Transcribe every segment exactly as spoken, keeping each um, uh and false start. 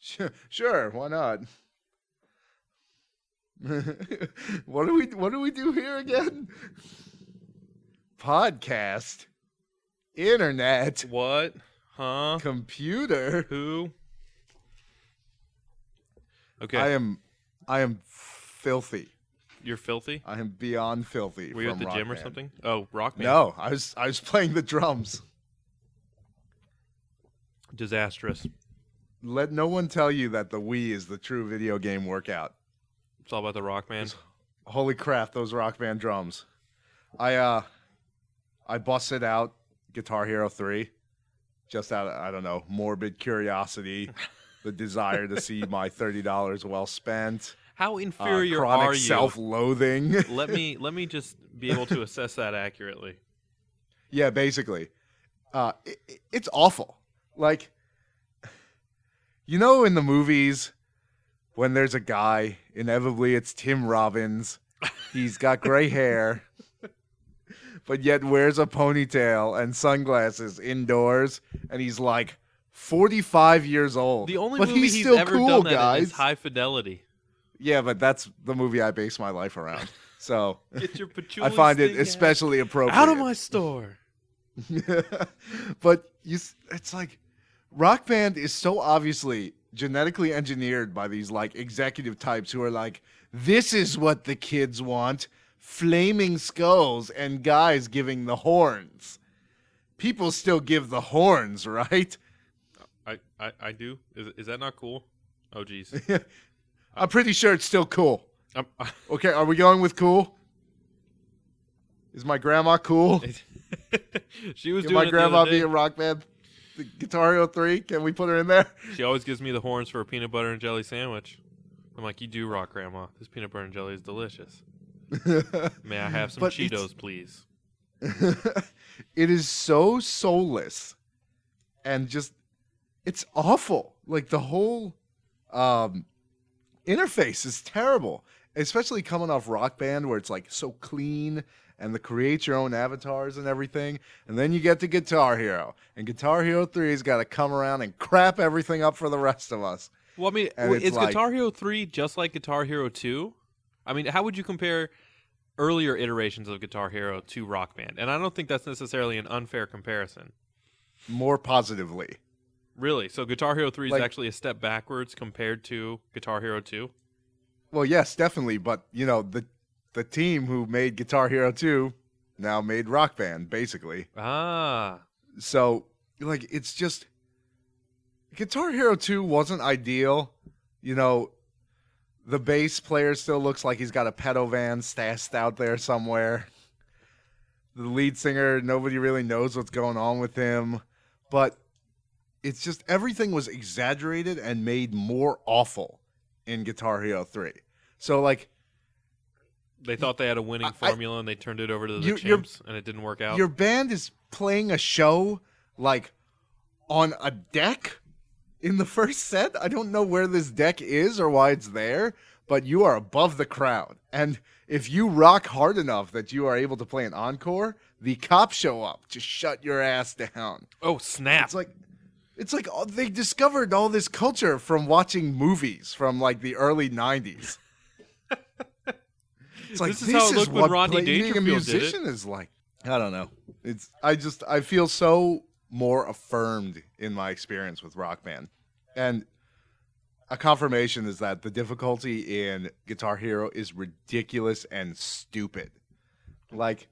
Sure, sure, why not? What do we what do we do here again? Podcast, internet, what? Huh? Computer, who? Okay. I am I am filthy. You're filthy? I am beyond filthy. Were you at the gym or something? Oh, Rock Band. No, I was I was playing the drums. Disastrous. Let no one tell you that the Wii is the true video game workout. It's all about the Rock Band. Holy crap, those Rock Band drums. I uh I busted out Guitar Hero three just out of, I don't know, morbid curiosity, the desire to see my thirty dollars well spent. How inferior uh, chronic are you? Self-loathing. Let me let me just be able to assess that accurately. Yeah, basically. Uh, it, it's awful. Like, you know, in the movies, when there's a guy, inevitably it's Tim Robbins. He's got gray hair, but yet wears a ponytail and sunglasses indoors, and he's like forty-five years old. The only but movie he's, he's still ever cool, done that guys. Is High Fidelity. Yeah, but that's the movie I base my life around. So get your patchouli I find it especially out. Appropriate. Out of my store. But you, it's like Rock Band is so obviously genetically engineered by these like executive types who are like, this is what the kids want. Flaming skulls and guys giving the horns. People still give the horns, right? I, I, I do. Is, is that not cool? Oh, geez. I'm pretty sure it's still cool. Um, okay, are we going with cool? Is my grandma cool? She was. Can doing my grandma be a Rock Band? The Guitar Hero three? Can we put her in there? She always gives me the horns for a peanut butter and jelly sandwich. I'm like, you do rock, Grandma. This peanut butter and jelly is delicious. May I have some but Cheetos, please? It is so soulless, and just it's awful. Like the whole. Um, Interface is terrible, especially coming off Rock Band where it's like so clean and the create your own avatars and everything. And then you get to Guitar Hero, and Guitar Hero three has got to come around and crap everything up for the rest of us. Well, I mean, well, it's is like, Guitar Hero three just like Guitar Hero two? I mean, how would you compare earlier iterations of Guitar Hero to Rock Band? And I don't think that's necessarily an unfair comparison. More positively. Really? So Guitar Hero three like, is actually a step backwards compared to Guitar Hero two? Well, yes, definitely. But, you know, the the team who made Guitar Hero two now made Rock Band, basically. Ah. So, like, it's just... Guitar Hero two wasn't ideal. You know, the bass player still looks like he's got a pedo van stashed out there somewhere. The lead singer, nobody really knows what's going on with him. But... it's just everything was exaggerated and made more awful in Guitar Hero three. So, like... they thought they had a winning I, formula I, and they turned it over to the you, chimps and it didn't work out. Your band is playing a show, like, on a deck in the first set. I don't know where this deck is or why it's there, but you are above the crowd. And if you rock hard enough that you are able to play an encore, the cops show up to shut your ass down. Oh, snap. It's like... It's like they discovered all this culture from watching movies from, like, the early nineties. It's like, this is, this how it is what Rodney play, being a musician is like. I don't know. It's I just I feel so more affirmed in my experience with Rock Band. And a confirmation is that the difficulty in Guitar Hero is ridiculous and stupid. Like,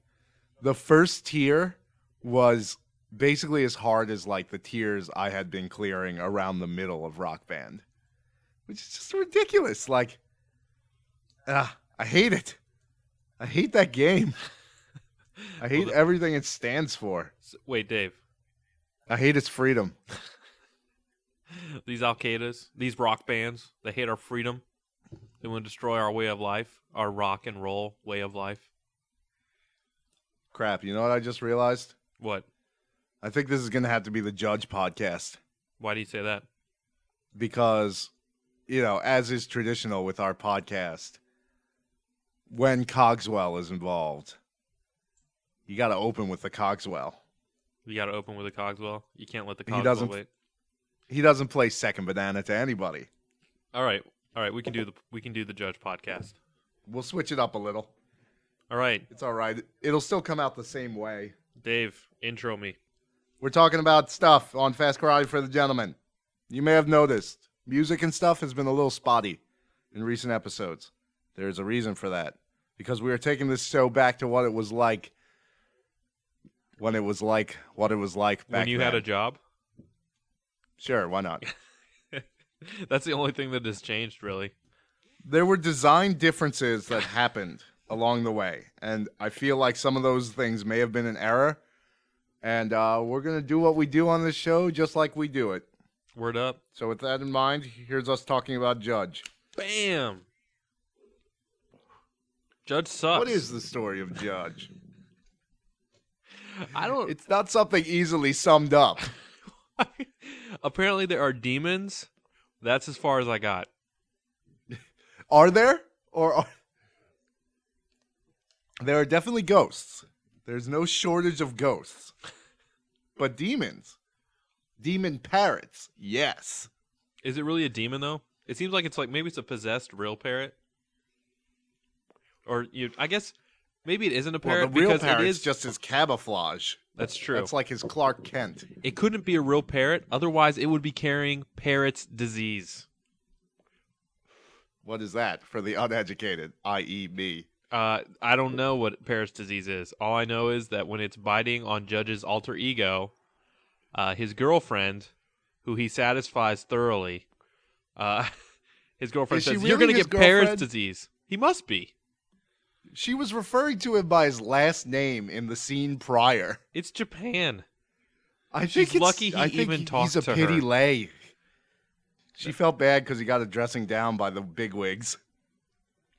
the first tier was... basically as hard as, like, the tiers I had been clearing around the middle of Rock Band. Which is just ridiculous. Like, ah, I hate it. I hate that game. I hate well, the, everything it stands for. Wait, Dave. I hate its freedom. These Al-Qaedas, these rock bands, they hate our freedom. They want to destroy our way of life, our rock and roll way of life. Crap, you know what I just realized? What? I think this is going to have to be the Judge podcast. Why do you say that? Because, you know, as is traditional with our podcast, when Cogswell is involved, you got to open with the Cogswell. You got to open with the Cogswell? You can't let the Cogswell wait? He doesn't play second banana to anybody. All right, all right. We can do the we can do the Judge podcast. We'll switch it up a little. All right, it's all right. It'll still come out the same way. Dave, intro me. We're talking about stuff on Fast Karate for the Gentlemen. You may have noticed music and stuff has been a little spotty in recent episodes. There's a reason for that, because we are taking this show back to what it was like when it was like what it was like back when you then. Had a job. Sure, why not? That's the only thing that has changed, really. There were design differences that happened along the way, and I feel like some of those things may have been an error, and uh, we're going to do what we do on this show just like we do it. Word up. So with that in mind, here's us talking about Judge. Bam! Judge sucks. What is the story of Judge? I don't... It's not something easily summed up. Apparently there are demons. That's as far as I got. Are there? Or are... There are definitely ghosts. There's no shortage of ghosts. But demons. Demon parrots. Yes. Is it really a demon though? It seems like it's like maybe it's a possessed real parrot. Or you I guess maybe it isn't a parrot. Well, the real because parrot's it is just his camouflage. That's true. That's like his Clark Kent. It couldn't be a real parrot. Otherwise, it would be carrying parrot's disease. What is that for the uneducated, that is me? Uh, I don't know what parrot's disease is. All I know is that when it's biting on Judge's alter ego, uh, his girlfriend, who he satisfies thoroughly, uh, his girlfriend is says, really you're going to get girlfriend? Parrot's disease. He must be. She was referring to him by his last name in the scene prior. It's Japan. I think She's it's, lucky he I think even he, talked to her. He's a pity lay. She felt bad because he got a dressing down by the bigwigs.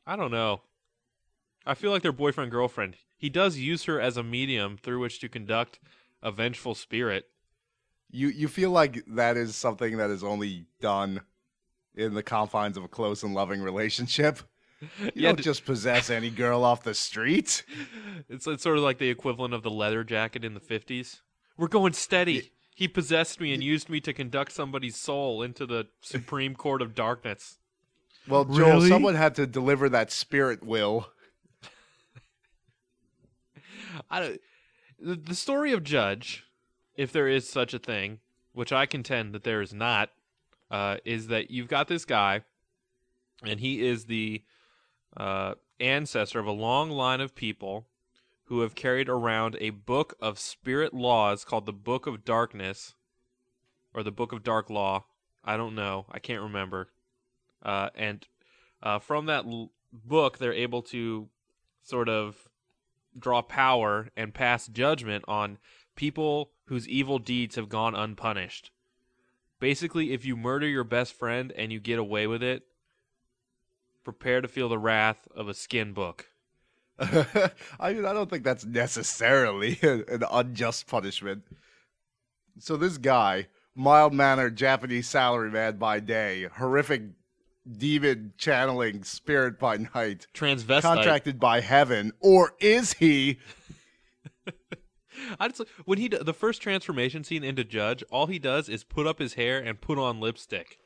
I don't know. I feel like they're boyfriend-girlfriend. He does use her as a medium through which to conduct a vengeful spirit. You you feel like that is something that is only done in the confines of a close and loving relationship? You yeah, don't d- just possess any girl off the street. It's, it's sort of like the equivalent of the leather jacket in the fifties. We're going steady. It, he possessed me and it, used me to conduct somebody's soul into the Supreme Court of Darkness. Well, Joel, really? Someone had to deliver that spirit will. I don't, the, the story of Judge, if there is such a thing, which I contend that there is not, uh, is that you've got this guy, and he is the... Uh, ancestor of a long line of people who have carried around a book of spirit laws called the Book of Darkness or the Book of Dark Law. I don't know. I can't remember. Uh, and uh, from that l- book, they're able to sort of draw power and pass judgment on people whose evil deeds have gone unpunished. Basically, if you murder your best friend and you get away with it, prepare to feel the wrath of a skin book. I mean, I don't think that's necessarily an unjust punishment. So this guy, mild-mannered Japanese salaryman by day, horrific demon-channeling spirit by night. Transvestite. Contracted by heaven. Or is he? I just, when he the first transformation scene into Judge, all he does is put up his hair and put on lipstick.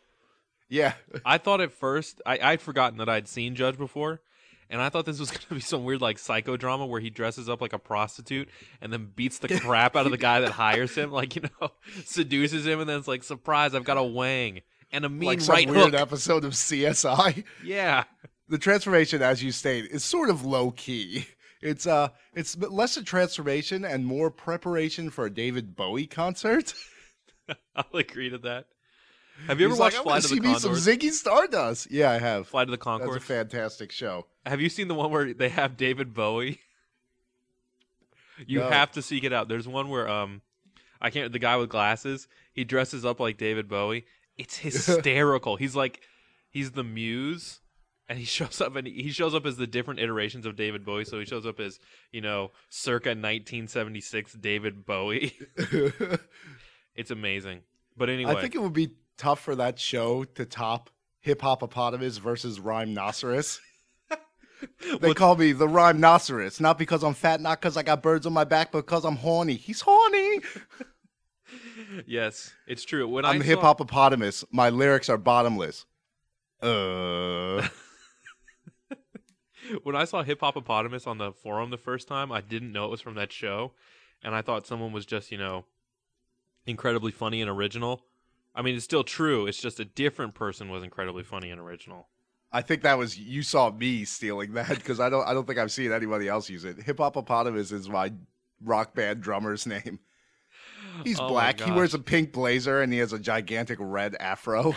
Yeah. I thought at first, I, I'd forgotten that I'd seen Judge before, and I thought this was going to be some weird like psychodrama where he dresses up like a prostitute and then beats the crap out of the guy that hires him, like, you know, seduces him, and then it's like, surprise, I've got a wang and a mean like some right weird hook. Weird episode of C S I. Yeah. The transformation, as you state, is sort of low-key. It's uh, it's less a transformation and more preparation for a David Bowie concert. I'll agree to that. Have you He's ever watched like, Flight of the Conchords? See me some Ziggy Stardust. Yeah, I have. Flight of the Conchords. That's a fantastic show. Have you seen the one where they have David Bowie? You no. have to seek it out. There's one where um, I can't. The guy with glasses, he dresses up like David Bowie. It's hysterical. He's like, he's the muse, and he shows up and he shows up as the different iterations of David Bowie. So he shows up as, you know, circa nineteen seventy-six David Bowie. It's amazing. But anyway, I think it would be tough for that show to top Hiphopopotamus versus Rhymenoceros. They With... call me the Rhymenoceros, not because I'm fat, not because I got birds on my back, but because I'm horny. He's horny. Yes, it's true. When I'm I saw... Hiphopopotamus. My lyrics are bottomless. Uh. When I saw Hiphopopotamus on the forum the first time, I didn't know it was from that show, and I thought someone was just, you know, incredibly funny and original. I mean, it's still true. It's just a different person was incredibly funny and original. I think that was you saw me stealing that because I don't. I don't think I've seen anybody else use it. Hiphopopotamus is my Rock Band drummer's name. He's oh black. He wears a pink blazer and he has a gigantic red afro.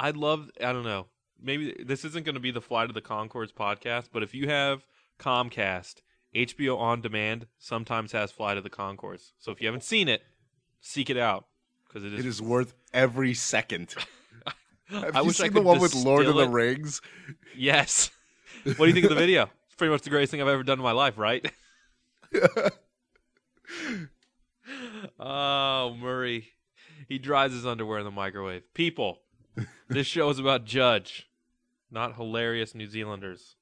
I love. I don't know. Maybe this isn't going to be the Flight of the Conchords podcast, but if you have Comcast, H B O On Demand sometimes has Flight of the Conchords. So if you haven't seen it, seek it out because it is. It is worth every second. Have I you wish seen I could the one with Lord of it? the Rings? Yes. What do you think of the video? It's pretty much the greatest thing I've ever done in my life, right? Oh, Murray. He dries his underwear in the microwave. People, this show is about Judge, not hilarious New Zealanders.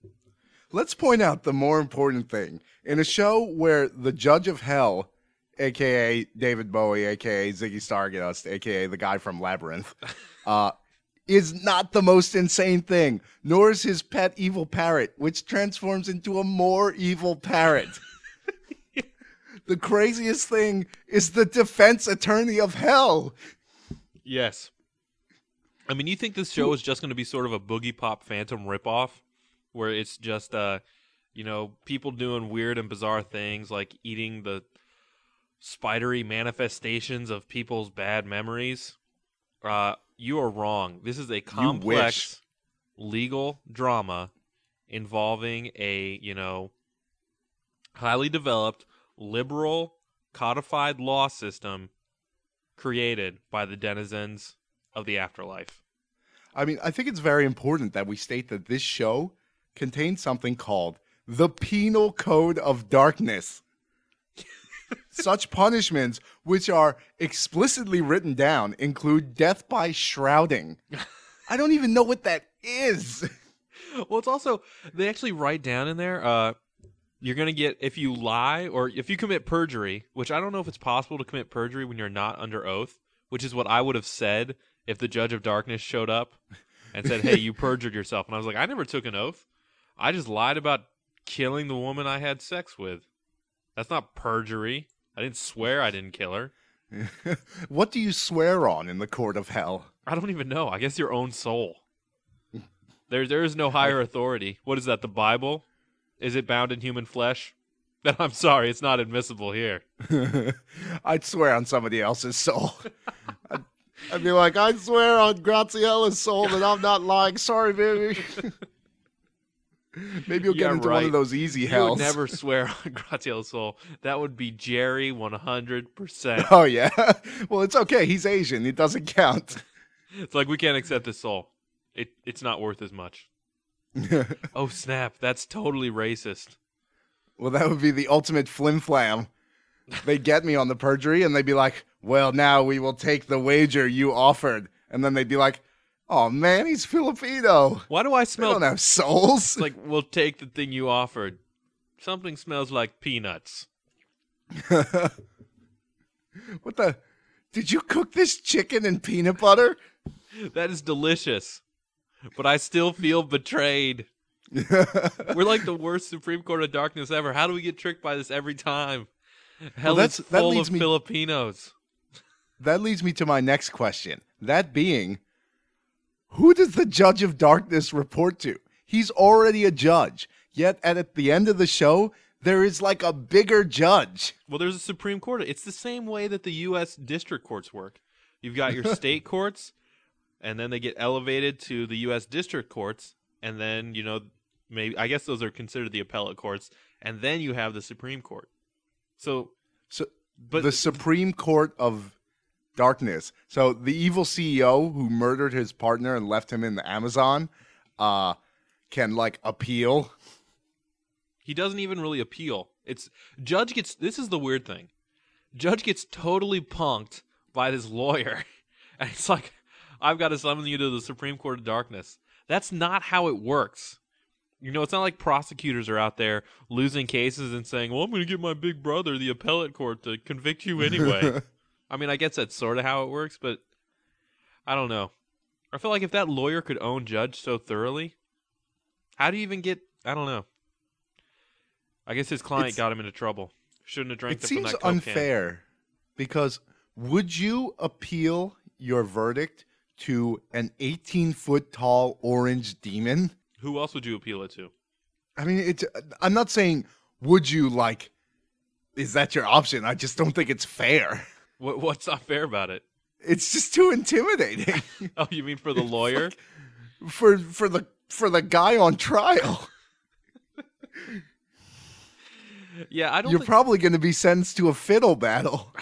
Let's point out the more important thing. In a show where the Judge of Hell, a k a. David Bowie, a k a. Ziggy Stardust, a k a the guy from Labyrinth, uh, is not the most insane thing, nor is his pet evil parrot, which transforms into a more evil parrot. The craziest thing is the defense attorney of hell. Yes. I mean, you think this show is just going to be sort of a Boogie Pop Phantom ripoff where it's just, uh, you know, people doing weird and bizarre things like eating the spidery manifestations of people's bad memories. Uh, you are wrong. This is a complex legal drama involving a, you know, highly developed, liberal, codified law system created by the denizens of the afterlife. I mean, I think it's very important that we state that this show contains something called the Penal Code of Darkness. Such punishments, which are explicitly written down, include death by shrouding. I don't even know what that is. Well, it's also, they actually write down in there, uh, you're going to get, if you lie or if you commit perjury, which I don't know if it's possible to commit perjury when you're not under oath, which is what I would have said if the Judge of Darkness showed up and said, hey, you perjured yourself. And I was like, I never took an oath. I just lied about killing the woman I had sex with. That's not perjury. I didn't swear I didn't kill her. What do you swear on in the court of hell? I don't even know. I guess your own soul. There, there is no higher authority. What is that, the Bible? Is it bound in human flesh? I'm sorry, it's not admissible here. I'd swear on somebody else's soul. I'd, I'd be like, I swear on Graziella's soul that I'm not lying. Sorry, baby. Maybe you'll yeah, get into right. one of those easy you hells. You would never swear on Graziella's soul. That would be Jerry one hundred percent. Oh, yeah? Well, it's okay. He's Asian. It doesn't count. It's like, we can't accept his soul. It It's not worth as much. Oh, snap. That's totally racist. Well, that would be the ultimate flim-flam. They get me on the perjury, and they'd be like, well, now we will take the wager you offered. And then they'd be like, oh, man, he's Filipino. Why do I smell... They don't have souls. It's like, we'll take the thing you offered. Something smells like peanuts. What the... Did you cook this chicken in peanut butter? That is delicious. But I still feel betrayed. We're like the worst Supreme Court of Darkness ever. How do we get tricked by this every time? Hell well, is full that of me, Filipinos. That leads me to my next question. That being, who does the Judge of Darkness report to? He's already a judge. Yet at, at the end of the show, there is like a bigger judge. Well, there's a Supreme Court. It's the same way that the U S district courts work. You've got your state courts. And then they get elevated to the U S district courts, and then, you know, maybe I guess those are considered the appellate courts, and then you have the Supreme Court. So, so but the Supreme Court of Darkness. So the evil C E O who murdered his partner and left him in the Amazon, uh, can like appeal. He doesn't even really appeal. It's Judge gets. This is the weird thing. Judge gets totally punked by this lawyer, and it's like, I've got to summon you to the Supreme Court of Darkness. That's not how it works. You know, it's not like prosecutors are out there losing cases and saying, well, I'm going to get my big brother, the appellate court, to convict you anyway. I mean, I guess that's sort of how it works, but I don't know. I feel like if that lawyer could own Judge so thoroughly, how do you even get... I don't know. I guess his client it's, got him into trouble. Shouldn't have drank it from that Coke can. It seems unfair, because would you appeal your verdict to an eighteen-foot-tall orange demon? Who else would you appeal it to? I mean, it's, I'm not saying would you, like, is that your option? I just don't think it's fair. What, what's not fair about it? It's just too intimidating. Oh, you mean for the lawyer? Like, for for the for the guy on trial. Yeah, I don't. You're think... probably going to be sentenced to a fiddle battle.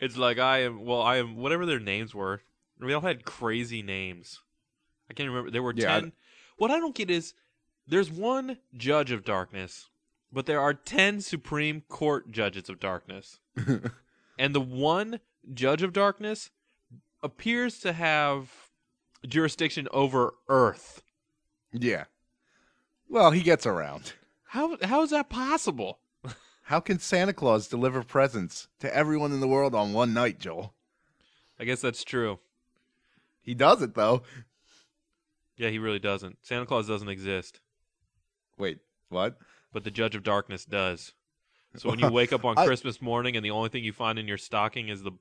It's like I am. Well, I am. Whatever their names were, we all had crazy names. I can't remember. There were yeah, ten. I... What I don't get is there's one Judge of Darkness, but there are ten Supreme Court Judges of Darkness. And the one Judge of Darkness appears to have jurisdiction over Earth. Yeah. Well, he gets around. How How is that possible? How can Santa Claus deliver presents to everyone in the world on one night, Joel? I guess that's true. He does it, though. Yeah, he really doesn't. Santa Claus doesn't exist. Wait, what? But the Judge of Darkness does. So when you wake up on I, Christmas morning and the only thing you find in your stocking is the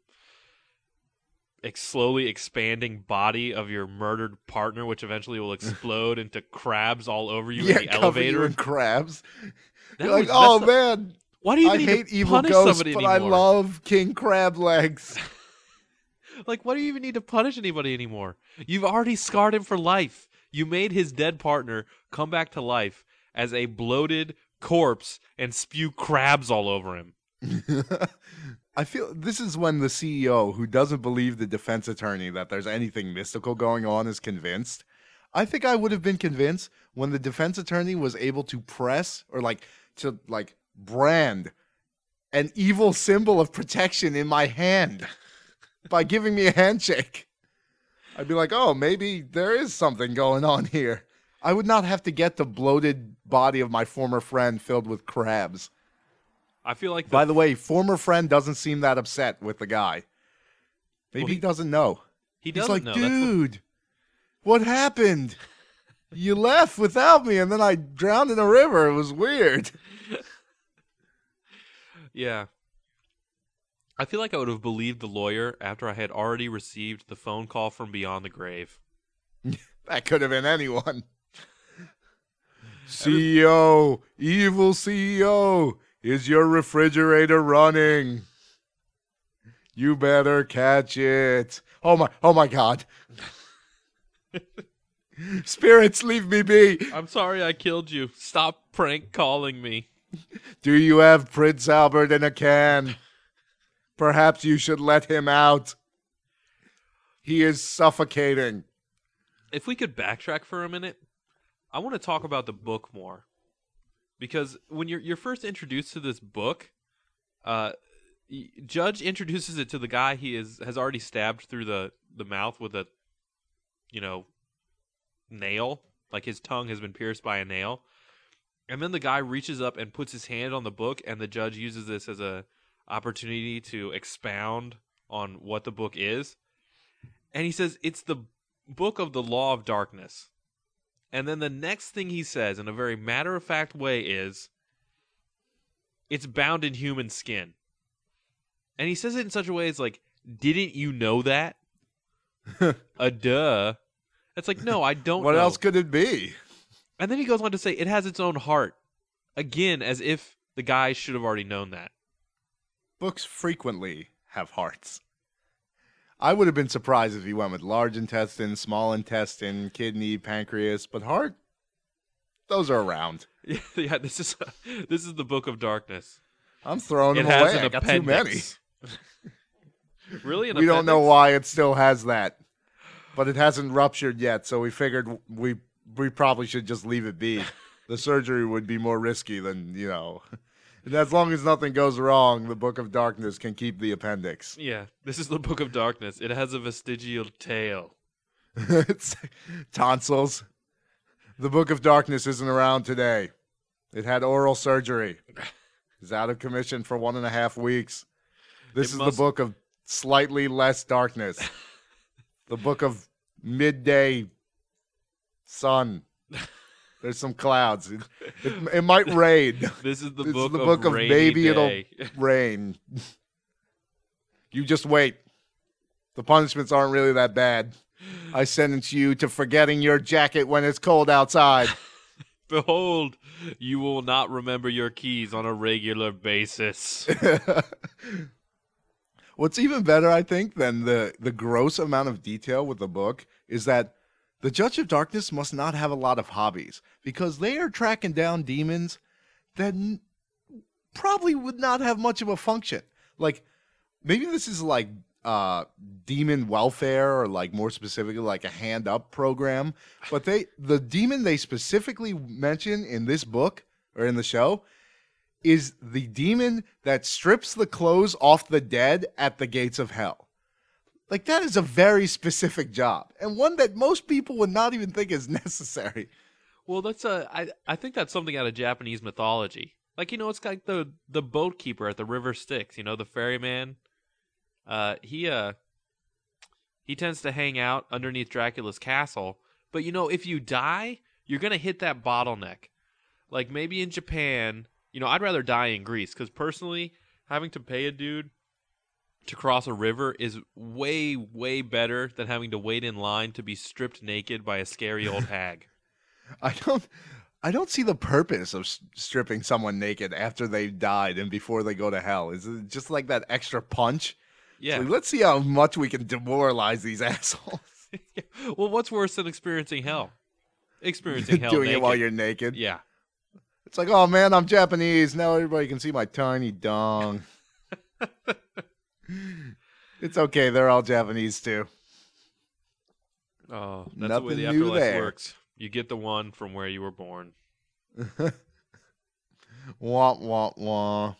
ex- slowly expanding body of your murdered partner, which eventually will explode into crabs all over you yeah, in the elevator. You in crabs. That You're like, oh, up. man, why do you even I need hate to evil punish ghosts, somebody but anymore? I love King Crab Legs. Like, why do you even need to punish anybody anymore? You've already scarred him for life. You made his dead partner come back to life as a bloated corpse and spew crabs all over him. I feel this is when the C E O, who doesn't believe the defense attorney that there's anything mystical going on, is convinced. I think I would have been convinced when the defense attorney was able to press or like to like brand an evil symbol of protection in my hand by giving me a handshake. I'd be like, oh, maybe there is something going on here. I would not have to get the bloated body of my former friend filled with crabs. I feel like... The By the way, former friend doesn't seem that upset with the guy. Maybe well, he, he doesn't know. He doesn't know. He's like, know. dude, That's what... what happened? You left without me, and then I drowned in a river. It was weird. Yeah. I feel like I would have believed the lawyer after I had already received the phone call from beyond the grave. That could have been anyone. C E O, evil C E O, is your refrigerator running? You better catch it. Oh my, oh my God. Spirits, leave me be. I'm sorry I killed you. Stop prank calling me. Do you have Prince Albert in a can? Perhaps you should let him out. He is suffocating. If we could backtrack for a minute, I want to talk about the book more, because when you're you're first introduced to this book, uh, Judge introduces it to the guy he is has already stabbed through the, the mouth with a, you know, nail. Like his tongue has been pierced by a nail, and then the guy reaches up and puts his hand on the book, and the judge uses this as a opportunity to expound on what the book is, and he says it's the book of the law of darkness. And then the next thing he says in a very matter-of-fact way is, it's bound in human skin. And he says it in such a way as like, didn't you know that? A duh. It's like, no, I don't what know. What else could it be? And then he goes on to say, it has its own heart. Again, as if the guy should have already known that. Books frequently have hearts. I would have been surprised if he went with large intestine, small intestine, kidney, pancreas, but heart, those are around. Yeah, yeah this is this is the book of darkness. I'm throwing it them away. I got too many. Really? An we appendix? Don't know why it still has that, but it hasn't ruptured yet, so we figured we we probably should just leave it be. The surgery would be more risky than, you know... And as long as nothing goes wrong, the Book of Darkness can keep the appendix. Yeah, this is the Book of Darkness. It has a vestigial tail. It's tonsils. The Book of Darkness isn't around today. It had oral surgery. He's out of commission for one and a half weeks. This it is must... the book of slightly less darkness. The book of midday sun. There's some clouds. It, it, it might rain. This is the this book, is the book of, of maybe day. It'll rain. You just wait. The punishments aren't really that bad. I sentence you to forgetting your jacket when it's cold outside. Behold, you will not remember your keys on a regular basis. What's even better, I think, than the, the gross amount of detail with the book is that the Judge of Darkness must not have a lot of hobbies, because they are tracking down demons that n- probably would not have much of a function. Like, maybe this is like uh, demon welfare, or like more specifically like a hand up program. But they, the demon they specifically mention in this book or in the show is the demon that strips the clothes off the dead at the gates of hell. Like, that is a very specific job, and one that most people would not even think is necessary. Well, that's a, I, I think that's something out of Japanese mythology. Like, you know, it's like the, the boat keeper at the River Styx, you know, the ferryman. Uh, he uh, he tends to hang out underneath Dracula's castle. But, you know, if you die, you're going to hit that bottleneck. Like, maybe in Japan, you know, I'd rather die in Greece. Because personally, having to pay a dude to cross a river is way, way better than having to wait in line to be stripped naked by a scary old hag. I don't... I don't see the purpose of stripping someone naked after they've died and before they go to hell. Is it just like that extra punch? Yeah. Like, let's see how much we can demoralize these assholes. Well, what's worse than experiencing hell? Experiencing hell Doing naked. It while you're naked? Yeah. It's like, oh, man, I'm Japanese. Now everybody can see my tiny dong. It's okay. They're all Japanese, too. Oh, that's Nothing the way the afterlife there. works. You get the one from where you were born. Womp, womp, womp.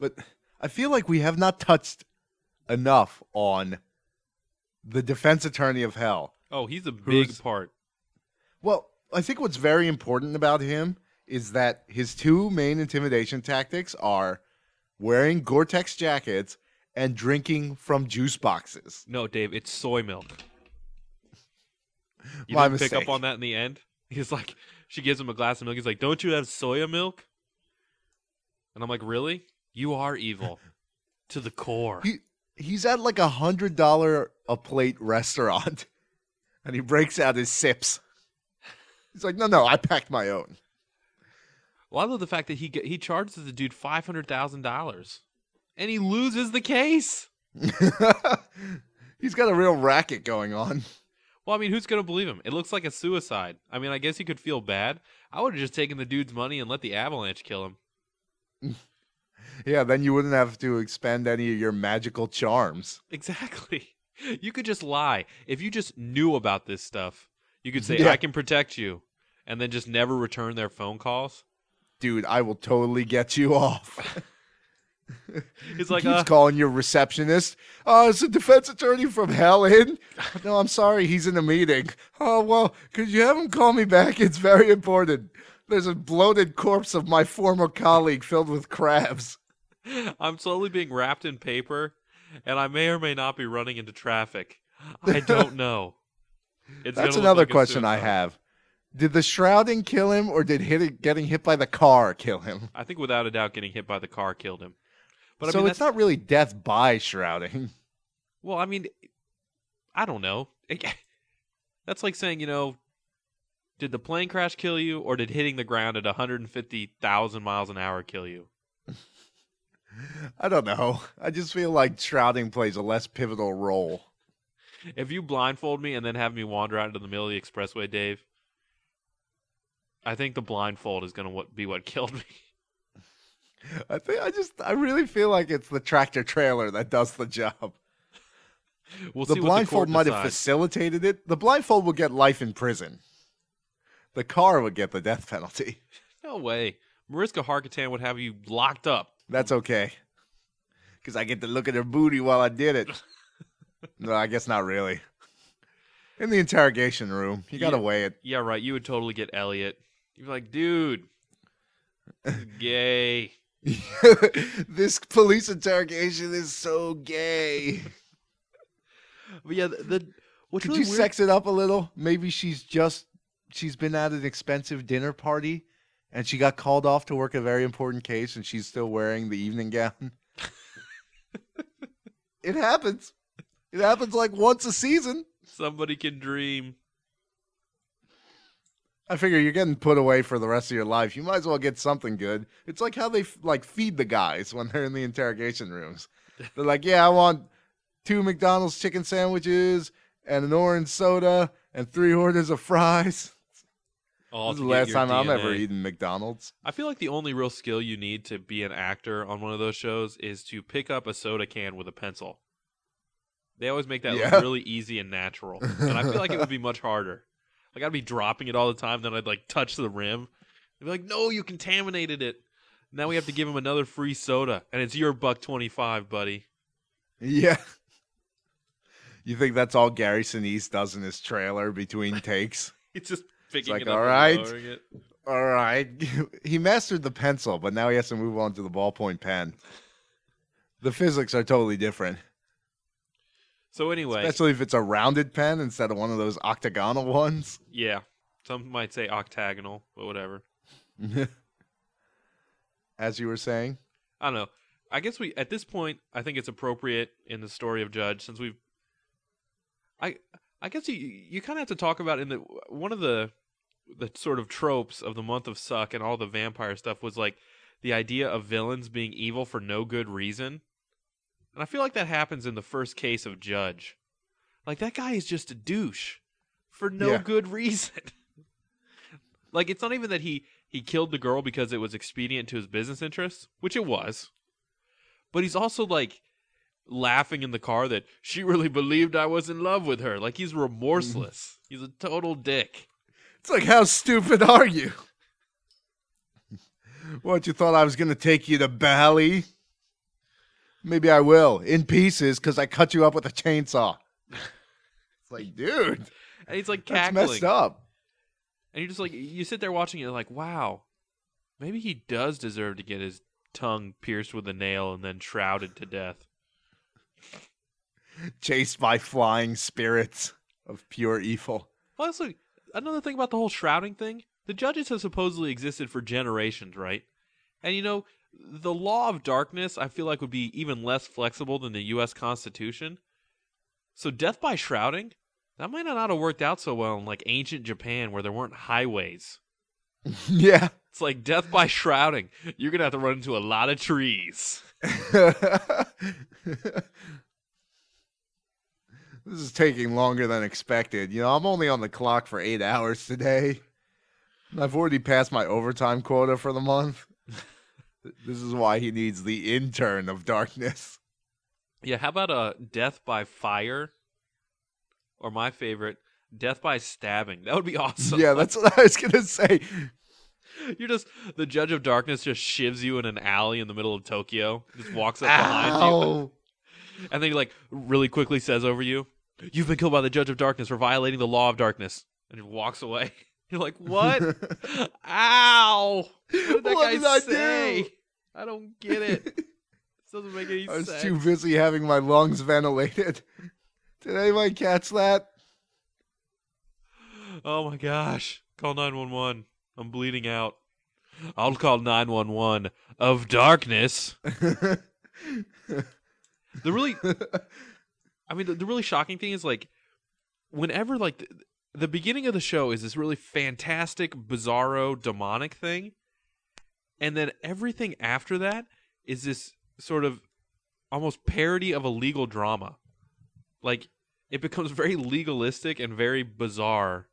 But I feel like we have not touched enough on the defense attorney of hell. Oh, he's a big part. Well, I think what's very important about him is that his two main intimidation tactics are wearing Gore-Tex jackets and drinking from juice boxes. No, Dave, it's soy milk. You My didn't mistake. Pick up on that in the end? He's like, she gives him a glass of milk. He's like, don't you have soya milk? And I'm like, really? You are evil. To the core. He, he's at like a one hundred dollars a plate restaurant. And he breaks out his sips. He's like, no, no, I packed my own. Well, I love the fact that he he charges the dude five hundred thousand dollars. And he loses the case. He's got a real racket going on. Well, I mean, who's going to believe him? It looks like a suicide. I mean, I guess he could feel bad. I would have just taken the dude's money and let the avalanche kill him. Yeah, then you wouldn't have to expend any of your magical charms. Exactly. You could just lie. If you just knew about this stuff, you could say, yeah, I can protect you, and then just never return their phone calls. Dude, I will totally get you off. He's like, he keeps uh, calling your receptionist. Oh, is the defense attorney from hell in? No, I'm sorry, he's in a meeting. Oh, well, could you have him call me back? It's very important. There's a bloated corpse of my former colleague filled with crabs. I'm slowly being wrapped in paper, and I may or may not be running into traffic. I don't know. It's That's another like question I have. Did the shrouding kill him, or did hit, getting hit by the car kill him? I think without a doubt getting hit by the car killed him. But, so I mean, it's not really death by shrouding. Well, I mean, I don't know. It, that's like saying, you know, did the plane crash kill you, or did hitting the ground at one hundred fifty thousand miles an hour kill you? I don't know. I just feel like shrouding plays a less pivotal role. If you blindfold me and then have me wander out into the middle of the expressway, Dave, I think the blindfold is going to be what killed me. I think I just I really feel like it's the tractor trailer that does the job. We'll the see blindfold what the might decides. have facilitated it. The blindfold will get life in prison. The car would get the death penalty. No way. Mariska Hargitay would have you locked up. That's okay, because I get to look at her booty while I did it. No, I guess not really. In the interrogation room, you yeah. gotta weigh it. Yeah, right. You would totally get Elliot. You'd be like, dude. Gay. This police interrogation is so gay. But yeah, the, the what's could really you weird... sex it up a little? Maybe she's just she's been at an expensive dinner party, and she got called off to work a very important case, and she's still wearing the evening gown. It happens. It happens like once a season. Somebody can dream. I figure you're getting put away for the rest of your life. You might as well get something good. It's like how they like feed the guys when they're in the interrogation rooms. They're like, yeah, I want two McDonald's chicken sandwiches and an orange soda and three orders of fries. All this is the last time D N A. I'm ever eating McDonald's. I feel like the only real skill you need to be an actor on one of those shows is to pick up a soda can with a pencil. They always make that yeah. look really easy and natural. And I feel like it would be much harder. Like, I'd be dropping it all the time, then I'd, like, touch the rim. They'd be like, no, you contaminated it. Now we have to give him another free soda, and it's your buck twenty-five, buddy. Yeah. You think that's all Gary Sinise does in his trailer between takes? It's just picking it's like, it up all right, and lowering it. All right. He mastered the pencil, but now he has to move on to the ballpoint pen. The physics are totally different. So anyway, especially if it's a rounded pen instead of one of those octagonal ones. Yeah, some might say octagonal, but whatever. As you were saying, I don't know. I guess we at this point, I think it's appropriate in the story of Judge, since we've. I I guess you you kind of have to talk about in the one of the the sort of tropes of the month of suck and all the vampire stuff was like the idea of villains being evil for no good reason. And I feel like that happens in the first case of Judge. Like, that guy is just a douche for no yeah. good reason. Like, it's not even that he, he killed the girl because it was expedient to his business interests, which it was. But he's also, like, laughing in the car that she really believed I was in love with her. Like, he's remorseless. He's a total dick. It's like, how stupid are you? What, you thought I was going to take you to Bali? Maybe I will, in pieces, because I cut you up with a chainsaw. It's like, dude. And he's like cackling. That's messed up. And you're just like, you sit there watching it, you're like, wow, maybe he does deserve to get his tongue pierced with a nail and then shrouded to death. Chased by flying spirits of pure evil. Also, another thing about the whole shrouding thing, the judges have supposedly existed for generations, right? And you know... the law of darkness, I feel like, would be even less flexible than the U S Constitution. So death by shrouding, that might not have worked out so well in, like, ancient Japan where there weren't highways. Yeah. It's like death by shrouding. You're going to have to run into a lot of trees. This is taking longer than expected. You know, I'm only on the clock for eight hours today. I've already passed my overtime quota for the month. This is why he needs the intern of darkness. Yeah, how about a death by fire? Or my favorite, death by stabbing. That would be awesome. Yeah, that's what I was going to say. You're just, the judge of darkness just shivs you in an alley in the middle of Tokyo. Just walks up Ow. behind you. And then he like really quickly says over you, you've been killed by the judge of darkness for violating the law of darkness. And he walks away. You're like, what? Ow! What did that what guy did say? I do? I don't get it. This doesn't make any sense. I was sense. too busy having my lungs ventilated. Did anybody catch that? Oh my gosh. Call nine one one. I'm bleeding out. I'll call nine one one of darkness. The really... I mean, the, the really shocking thing is, like, whenever, like... The, the beginning of the show is this really fantastic, bizarro, demonic thing. And then everything after that is this sort of almost parody of a legal drama. Like, it becomes very legalistic and very bizarre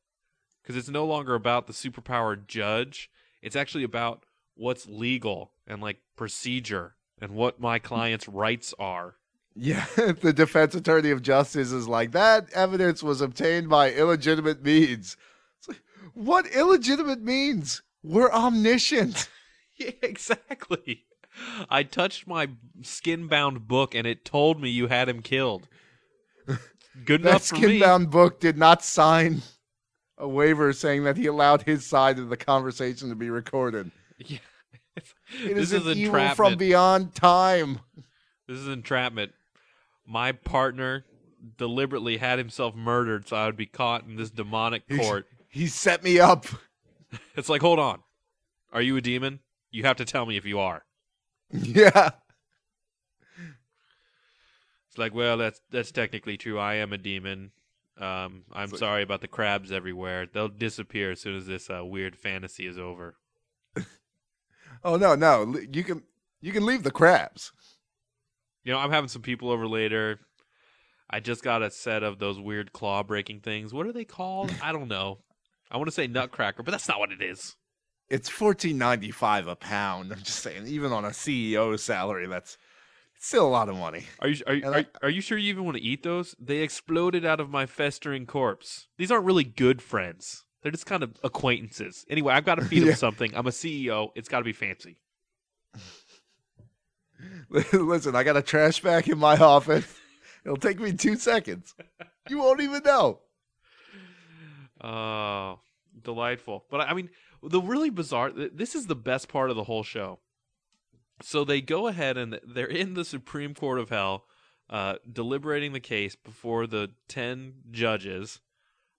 because it's no longer about the superpowered judge. It's actually about what's legal and, like, procedure and what my client's rights are. Yeah, the defense attorney of justice is like, that evidence was obtained by illegitimate means. It's like, what illegitimate means? We're omniscient. Yeah, exactly. I touched my skin-bound book, and it told me you had him killed. Good enough for me. That skin-bound book did not sign a waiver saying that he allowed his side of the conversation to be recorded. Yeah. It is, is an evil from beyond time. This is entrapment. My partner deliberately had himself murdered so I would be caught in this demonic court. He, he set me up. It's like, hold on. Are you a demon? You have to tell me if you are. Yeah. It's like, well, that's that's technically true. I am a demon. Um, I'm like, sorry about the crabs everywhere. They'll disappear as soon as this uh, weird fantasy is over. Oh, no, no. You can you can leave the crabs. You know, I'm having some people over later. I just got a set of those weird claw-breaking things. What are they called? I don't know. I want to say nutcracker, but that's not what it is. It's fourteen ninety-five a pound. I'm just saying, even on a C E O salary, that's still a lot of money. Are you are you, are, I, are you sure you even want to eat those? They exploded out of my festering corpse. These aren't really good friends. They're just kind of acquaintances. Anyway, I've got to feed yeah. them something. I'm a C E O. It's got to be fancy. Listen, I got a trash bag in my office. It'll take me two seconds. You won't even know. Oh, delightful. But I mean, the really bizarre, this is the best part of the whole show. So they go ahead and they're in the Supreme Court of Hell, uh, deliberating the case before the ten judges.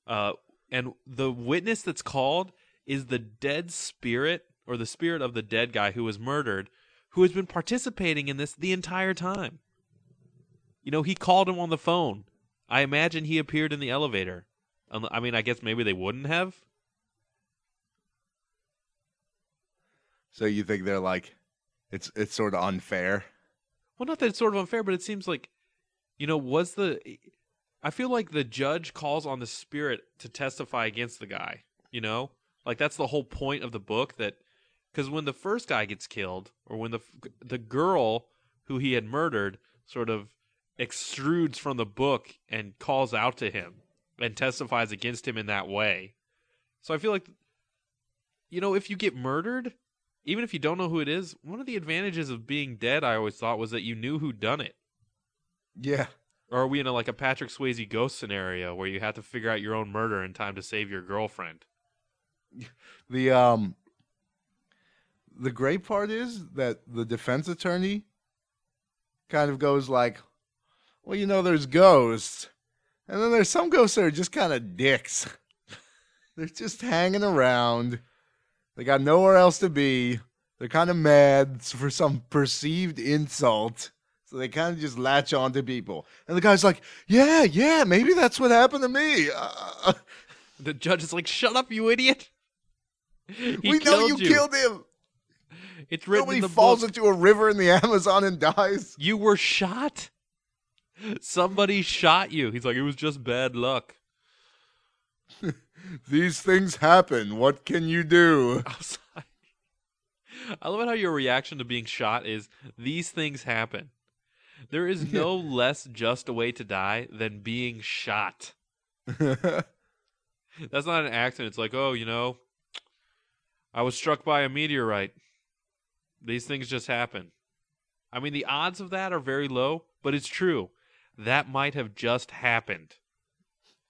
Uh, and the witness that's called is the dead spirit, or the spirit of the dead guy who was murdered, who has been participating in this the entire time. You know, he called him on the phone. I imagine he appeared in the elevator. I mean, I guess maybe they wouldn't have. So you think they're like, it's it's sort of unfair? Well, not that it's sort of unfair, but it seems like, you know, was the... I feel like the judge calls on the spirit to testify against the guy, you know? Like, that's the whole point of the book, that... Because when the first guy gets killed, or when the the girl who he had murdered sort of extrudes from the book and calls out to him and testifies against him in that way. So I feel like, you know, if you get murdered, even if you don't know who it is, one of the advantages of being dead, I always thought, was that you knew who done it. Yeah. Or are we in a, like a Patrick Swayze ghost scenario where you have to figure out your own murder in time to save your girlfriend? The, um... The great part is that the defense attorney kind of goes like, well, you know, there's ghosts. And then there's some ghosts that are just kind of dicks. They're just hanging around. They got nowhere else to be. They're kind of mad for some perceived insult. So they kind of just latch on to people. And the guy's like, yeah, yeah, maybe that's what happened to me. Uh, the judge is like, shut up, you idiot. He we know you, you killed him. It's written Nobody in the falls book. Into a river in the Amazon and dies. You were shot. Somebody shot you. He's like, it was just bad luck. These things happen. What can you do? I, was like, I love how your reaction to being shot is, these things happen. There is no less just a way to die than being shot. That's not an accident. It's like, oh, you know, I was struck by a meteorite. These things just happen. I mean, the odds of that are very low, but it's true. That might have just happened.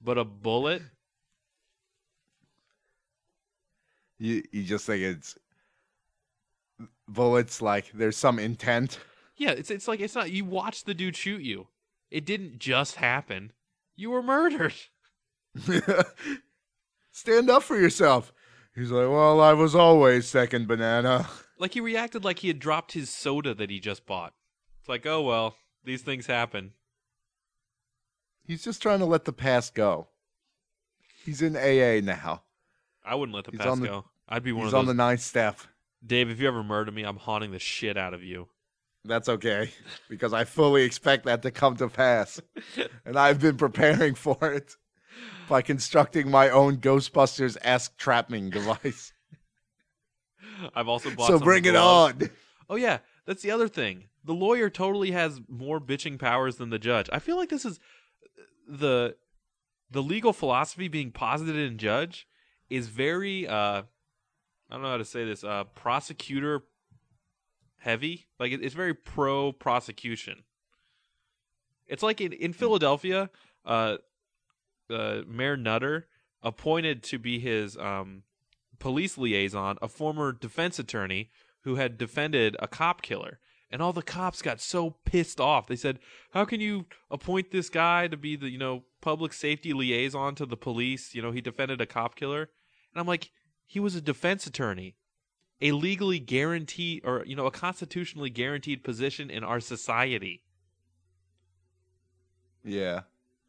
But a bullet? You you just think it's bullets, like there's some intent. Yeah, it's it's like it's not you watched the dude shoot you. It didn't just happen. You were murdered. Stand up for yourself. He's like, well, I was always second banana. Like, he reacted like he had dropped his soda that he just bought. It's like, oh, well, these things happen. He's just trying to let the past go. He's in A A now. I wouldn't let the he's past the, go. I'd be one of those. He's on the ninth step. Dave, if you ever murder me, I'm haunting the shit out of you. That's okay, because I fully expect that to come to pass. And I've been preparing for it by constructing my own Ghostbusters-esque trapping device. I've also bought So some bring gloves. It on. Oh, yeah. That's the other thing. The lawyer totally has more bitching powers than the judge. I feel like this is the the legal philosophy being posited in Judge is very, uh, I don't know how to say this, uh, prosecutor heavy. Like, it, it's very pro-prosecution. It's like in, in Philadelphia, uh, uh, Mayor Nutter appointed to be his... Um, police liaison, a former defense attorney who had defended a cop killer. And all the cops got so pissed off. They said, how can you appoint this guy to be the, you know, public safety liaison to the police? You know, he defended a cop killer. And I'm like, he was a defense attorney, a legally guaranteed, or, you know, a constitutionally guaranteed position in our society. Yeah.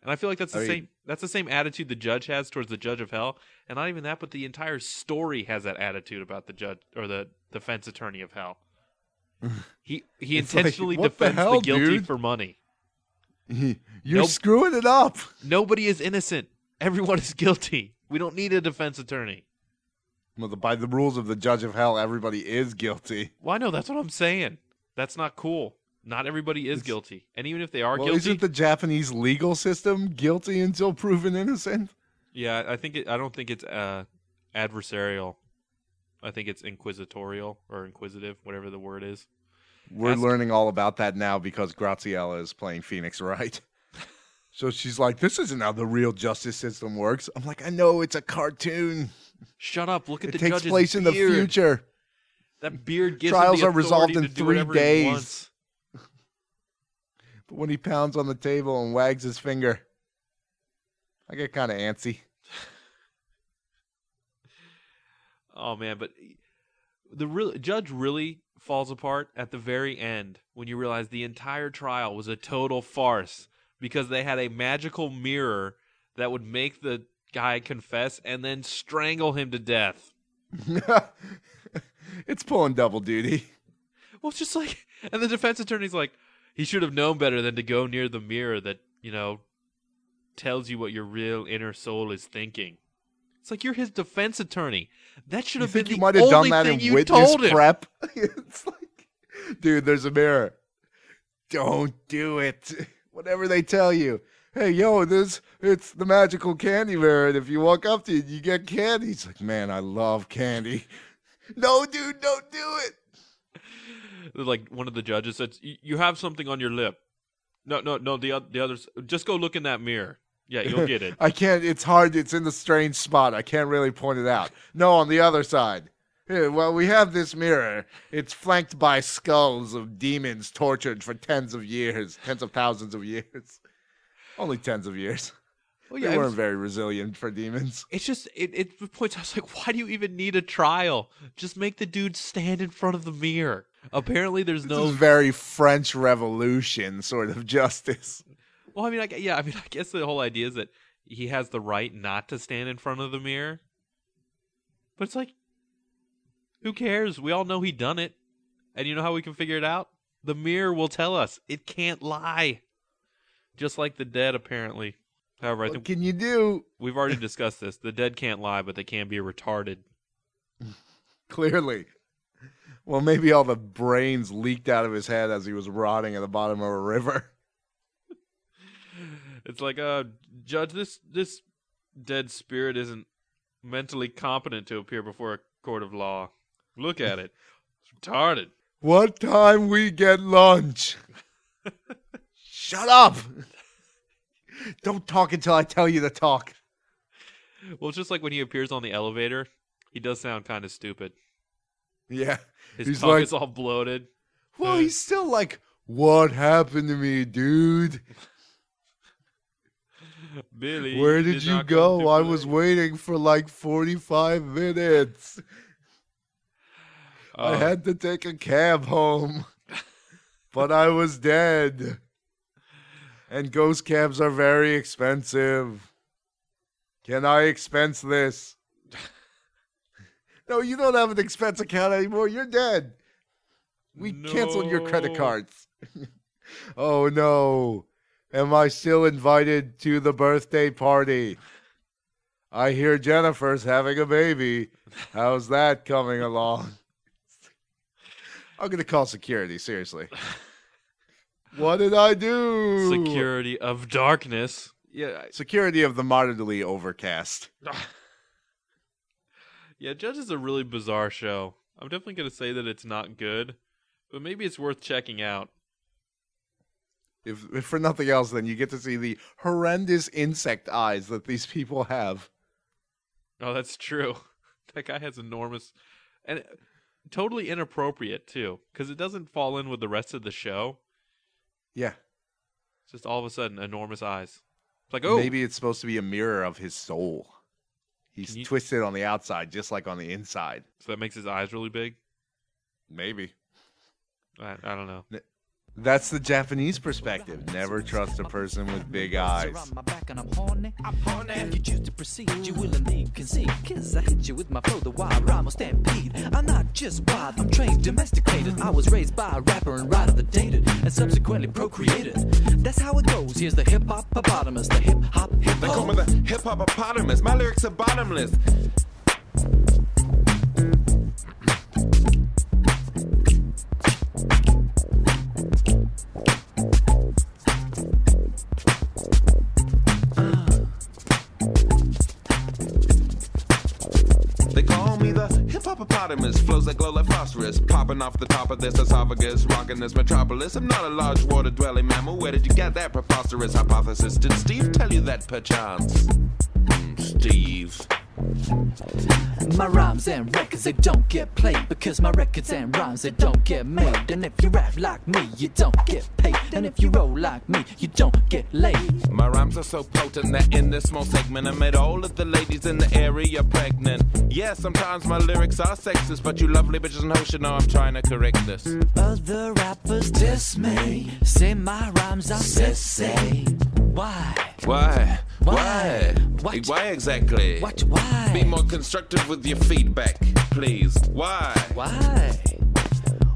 And I feel like that's the I mean, same that's the same attitude the judge has towards the judge of hell. And not even that, but the entire story has that attitude about the judge or the defense attorney of hell. He he it's intentionally like, defends the, hell, the guilty dude? for money. You're nope. screwing it up. Nobody is innocent. Everyone is guilty. We don't need a defense attorney. Well, the, by the rules of the judge of hell, everybody is guilty. Well, I know. That's what I'm saying. That's not cool. Not everybody is it's, guilty. And even if they are well, guilty... Isn't the Japanese legal system guilty until proven innocent? Yeah, I think it, I don't think it's uh, adversarial. I think it's inquisitorial or inquisitive, whatever the word is. We're Ask- learning all about that now because Graziella is playing Phoenix Wright. So she's like, this isn't how the real justice system works. I'm like, I know, it's a cartoon. Shut up. Look at it the judge's It takes place beard. in the future. That beard gives Trials him the authority to do whatever he wants. Trials are resolved in three days. But when he pounds on the table and wags his finger, I get kind of antsy. Oh, man, but the real judge really falls apart at the very end when you realize the entire trial was a total farce because they had a magical mirror that would make the guy confess and then strangle him to death. It's pulling double duty. Well, it's just like, and the defense attorney's like, he should have known better than to go near the mirror that, you know, tells you what your real inner soul is thinking. It's like, you're his defense attorney. That should have been the only thing you told him. You might have done that in witness prep. It's like, dude, there's a mirror. Don't do it. Whatever they tell you. Hey, yo, this it's the magical candy mirror, and if you walk up to it, you get candy. It's like, man, I love candy. No, dude, don't do it. Like, one of the judges said, you have something on your lip. No, no, no, the, the others. Just go look in that mirror. Yeah, you'll get it. I can't. It's hard. It's in the strange spot. I can't really point it out. No, on the other side. Here, well, we have this mirror. It's flanked by skulls of demons tortured for tens of years, tens of thousands of years. Only tens of years. Well, yeah, they weren't was, very resilient for demons. It's just, it, it points out, I was like, why do you even need a trial? Just make the dude stand in front of the mirror. Apparently, there's this no is very French Revolution sort of justice. Well, I mean, I, yeah, I mean, I guess the whole idea is that he has the right not to stand in front of the mirror. But it's like, who cares? We all know he done it, and you know how we can figure it out? The mirror will tell us. It can't lie, just like the dead. Apparently, however, I what think can you do? We've already discussed this. The dead can't lie, but they can be retarded. Clearly. Well, maybe all the brains leaked out of his head as he was rotting at the bottom of a river. It's like, uh, Judge, this this dead spirit isn't mentally competent to appear before a court of law. Look at it. It's retarded. What time we get lunch? Shut up! Don't talk until I tell you to talk. Well, it's just like when he appears on the elevator, he does sound kind of stupid. Yeah. His he's tongue like, is all bloated. Well, he's still like, what happened to me, dude? Billy. Where did, did you go? I play. was waiting for like forty-five minutes. Uh, I had to take a cab home, but I was dead. And ghost cabs are very expensive. Can I expense this? No, you don't have an expense account anymore. You're dead. We no. canceled your credit cards. Oh, no. Am I still invited to the birthday party? I hear Jennifer's having a baby. How's that coming along? I'm going to call security, seriously. What did I do? Security of darkness. Yeah, I- Security of the moderately overcast. Yeah, Judge is a really bizarre show. I'm definitely going to say that it's not good, but maybe it's worth checking out. If, if for nothing else, then you get to see the horrendous insect eyes that these people have. Oh, that's true. That guy has enormous... And totally inappropriate too, because it doesn't fall in with the rest of the show. Yeah, it's just all of a sudden enormous eyes. It's like, oh, maybe it's supposed to be a mirror of his soul. He's you... twisted on the outside, just like on the inside. So that makes his eyes really big. Maybe. I, I don't know. N- That's the Japanese perspective. Never trust a person with big eyes. If you choose to proceed, you will indeed concede. Cause I hit you with my flow, the wild rhyme will stampede. I'm not just wild, I'm trained, domesticated. I was raised by a rapper and rather than dated, and subsequently procreated. That's how it goes. Here's the hiphopopotamus, the hip hop hip. They call me the hiphopopotamus. My lyrics are bottomless. Hippopotamus flows that glow like phosphorus, popping off the top of this esophagus, rocking this metropolis. I'm not a large water-dwelling mammal. Where did you get that preposterous hypothesis? Did Steve tell you that perchance? Mm, Steve. My rhymes and records, they don't get played, because my records and rhymes, they don't get made. And if you rap like me, you don't get paid. And if you roll like me, you don't get laid. My rhymes are so potent that in this small segment I made all of the ladies in the area pregnant. Yeah, sometimes my lyrics are sexist, but you lovely bitches and hoes should know I'm trying to correct this. Other rappers diss me, say my rhymes are sissy. Why? Why? Why? Why? Why exactly? What? Why? Be more constructive with your feedback, please. Why? Why?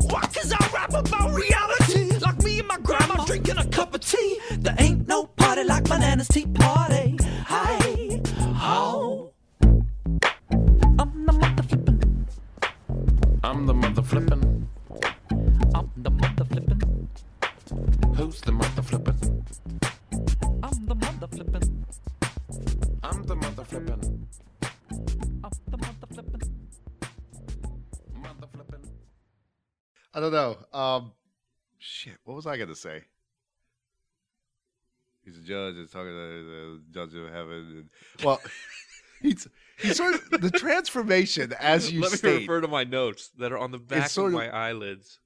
Why? Cause I rap about reality. Like me and my grandma drinking a cup of tea. There ain't no party like my nana's tea party. Hi. How? I'm the mother flippin'. I'm the mother flippin'. I'm the mother flippin'. Who's the mother flippin'? I'm the mother flippin'. I'm the mother flippin'. I'm the mother flippin'. Mother flippin'. I don't know. Um, shit, what was I gonna say? He's a judge. He's talking to the judge of heaven. And, well, he's he's sort of the transformation as you. Let state, me refer to my notes that are on the back of my of, eyelids.